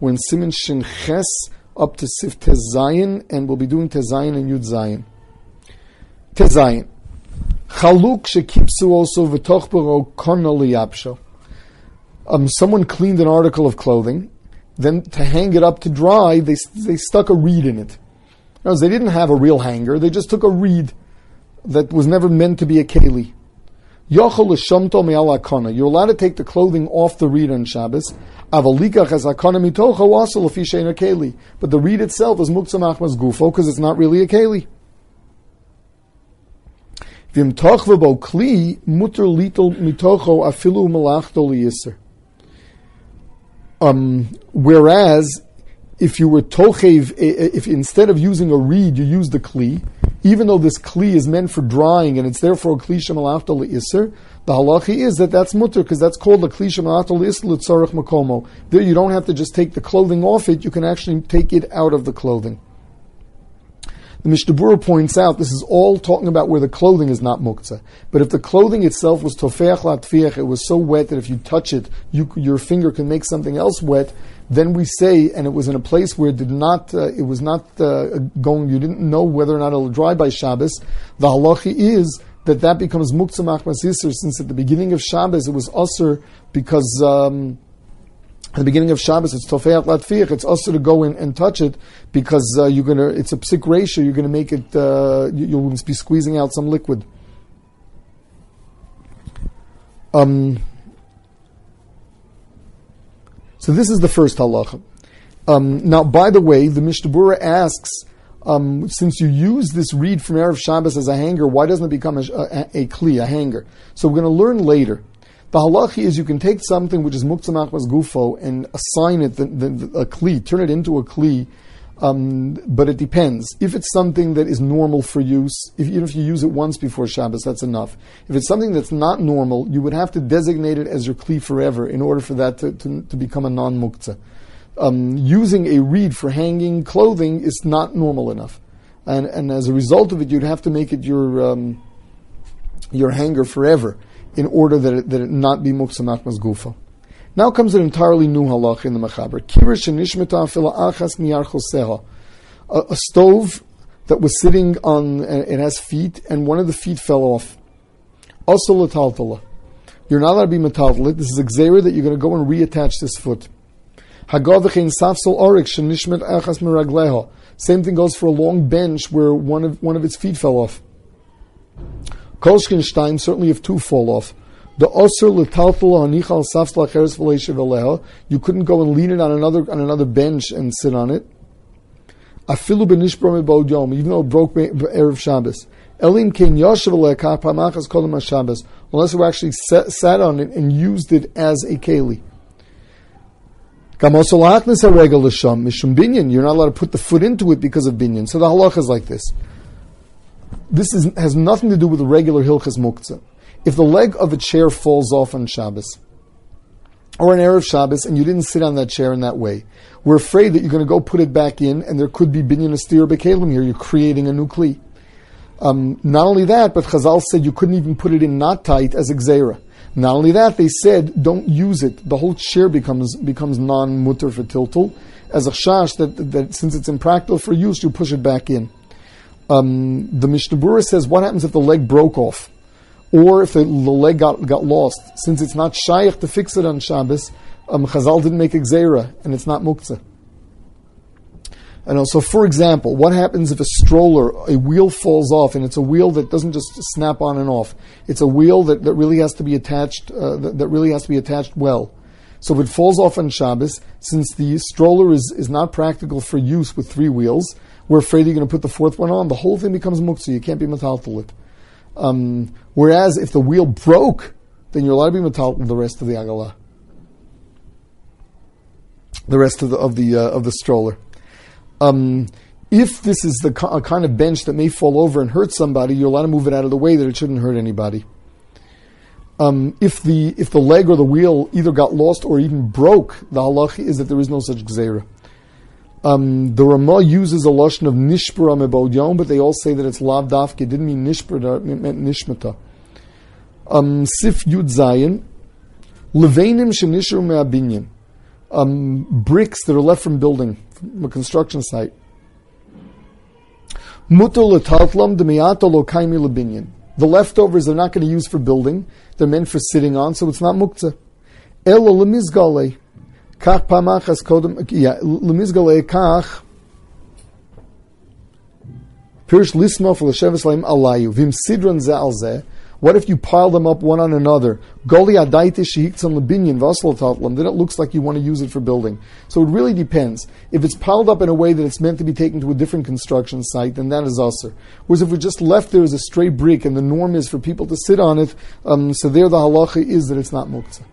We're in Simen Shinches up to Siv Tezayin, and we'll be doing Tezayin and Yud Zayin. Tezayin. Chaluk shekipsu also v'tochboro karnali yapsho. Someone cleaned an article of clothing, then to hang it up to dry, they stuck a reed in it. In other words, they didn't have a real hanger, they just took a reed that was never meant to be a keili. You're allowed to take the clothing off the reed on Shabbos, but the reed itself is muktzah machmas gufo, because it's not really a keili. Whereas, if you were tochev, if instead of using a reed, you use the kli, even though this kli is meant for drying, and it's therefore a kli shem al-ahto l'isur, the halachi is that's muter, because that's called the kli shem al-ahto l'isur l'tzarech makomo. There you don't have to just take the clothing off it, you can actually take it out of the clothing. The Mishnah Berurah points out, this is all talking about where the clothing is not muktzah. But if the clothing itself was tofeach latfeach, it was so wet that if you touch it, your finger can make something else wet, then we say, and it was in a place where you didn't know whether or not it'll dry by Shabbos, the halachi is that becomes muktzah machmas isur, since at the beginning of Shabbos it was usur, because at the beginning of Shabbos, it's tofeach latfeach. It's also to go in and touch it because it's a psich ratio. You're gonna make it. You'll be squeezing out some liquid. So this is the first halacha. Now, by the way, the Mishnah Berurah asks, since you use this reed from erev Shabbos as a hanger, why doesn't it become a kli, a hanger? So we're gonna learn later. The halachi is you can take something which is muktzah machmas gufo and assign it a kli, turn it into a kli, but it depends. If it's something that is normal for use, if you use it once before Shabbos, that's enough. If it's something that's not normal, you would have to designate it as your kli forever in order for that to become a non-muktzah. Using a reed for hanging clothing is not normal enough. And as a result of it, you'd have to make it your hanger forever, in order that it not be muktzah machmas gufo. Now comes an entirely new halach in the Mechaber. Kira she nishmetahas miragleha seha. A stove that was sitting on, it has feet, and one of the feet fell off. Usr Litautal. You're not allowed to be metaltalip. This is a gzeira that you're going to go and reattach this foot. Haga v'chein safsol orik she nishmetahas miragleha. Same thing goes for a long bench where one of its feet fell off. Kolchkenstein, certainly if two fall off. The Usr Litautal Hanichal Safla Kherz Vale Shivalea, you couldn't go and lean it on another bench and sit on it. Afilubinish even though it broke erev Shabbos. Elin ken Karpa Makas Kalama Shabbos, unless you actually sat on it and used it as a keili. You're not allowed to put the foot into it because of binyan. So the halacha is like this. This has nothing to do with the regular hilchas muktzah. If the leg of a chair falls off on Shabbos, or an erev Shabbos, and you didn't sit on that chair in that way, we're afraid that you're going to go put it back in, and there could be binyan astir b'kelim here. You're creating a new kli. Not only that, but Chazal said you couldn't even put it in not tight as a gzeira. Not only that, they said don't use it. The whole chair becomes non-muter for tiltul, as a shash that since it's impractical for use, you push it back in. The Mishnah Berurah says, what happens if the leg broke off? Or if the leg got lost? Since it's not Shaykh to fix it on Shabbos, Chazal didn't make a gzeira, and it's not muktzah. And also, for example, what happens if a stroller, a wheel falls off, and it's a wheel that doesn't just snap on and off? It's a wheel that really has to be attached, well. So if it falls off on Shabbos, since the stroller is not practical for use with three wheels, we're afraid you're going to put the fourth one on. The whole thing becomes muktzah. You can't be metaltalip. Whereas if the wheel broke, then you're allowed to be metaltalip the rest of the agala, the rest of the stroller. If this is a kind of bench that may fall over and hurt somebody, you're allowed to move it out of the way that it shouldn't hurt anybody. If the leg or the wheel either got lost or even broke, the halach is that there is no such gzeira. The Ramah uses a lashon of nishpara mebod yom, but they all say that it's lav dafke. It didn't mean nishpara, it meant nishmata. Sif Yud Zayin, leveinim shenishru me'abinyan. bricks that are left from building, from a construction site. The leftovers they're not going to use for building. They're meant for sitting on, so it's not muktzah. What if you pile them up one on another? Then it looks like you want to use it for building. So it really depends. If it's piled up in a way that it's meant to be taken to a different construction site, then that is usr. Whereas if we just left there as a stray brick and the norm is for people to sit on it, so there the halacha is that it's not muktzah.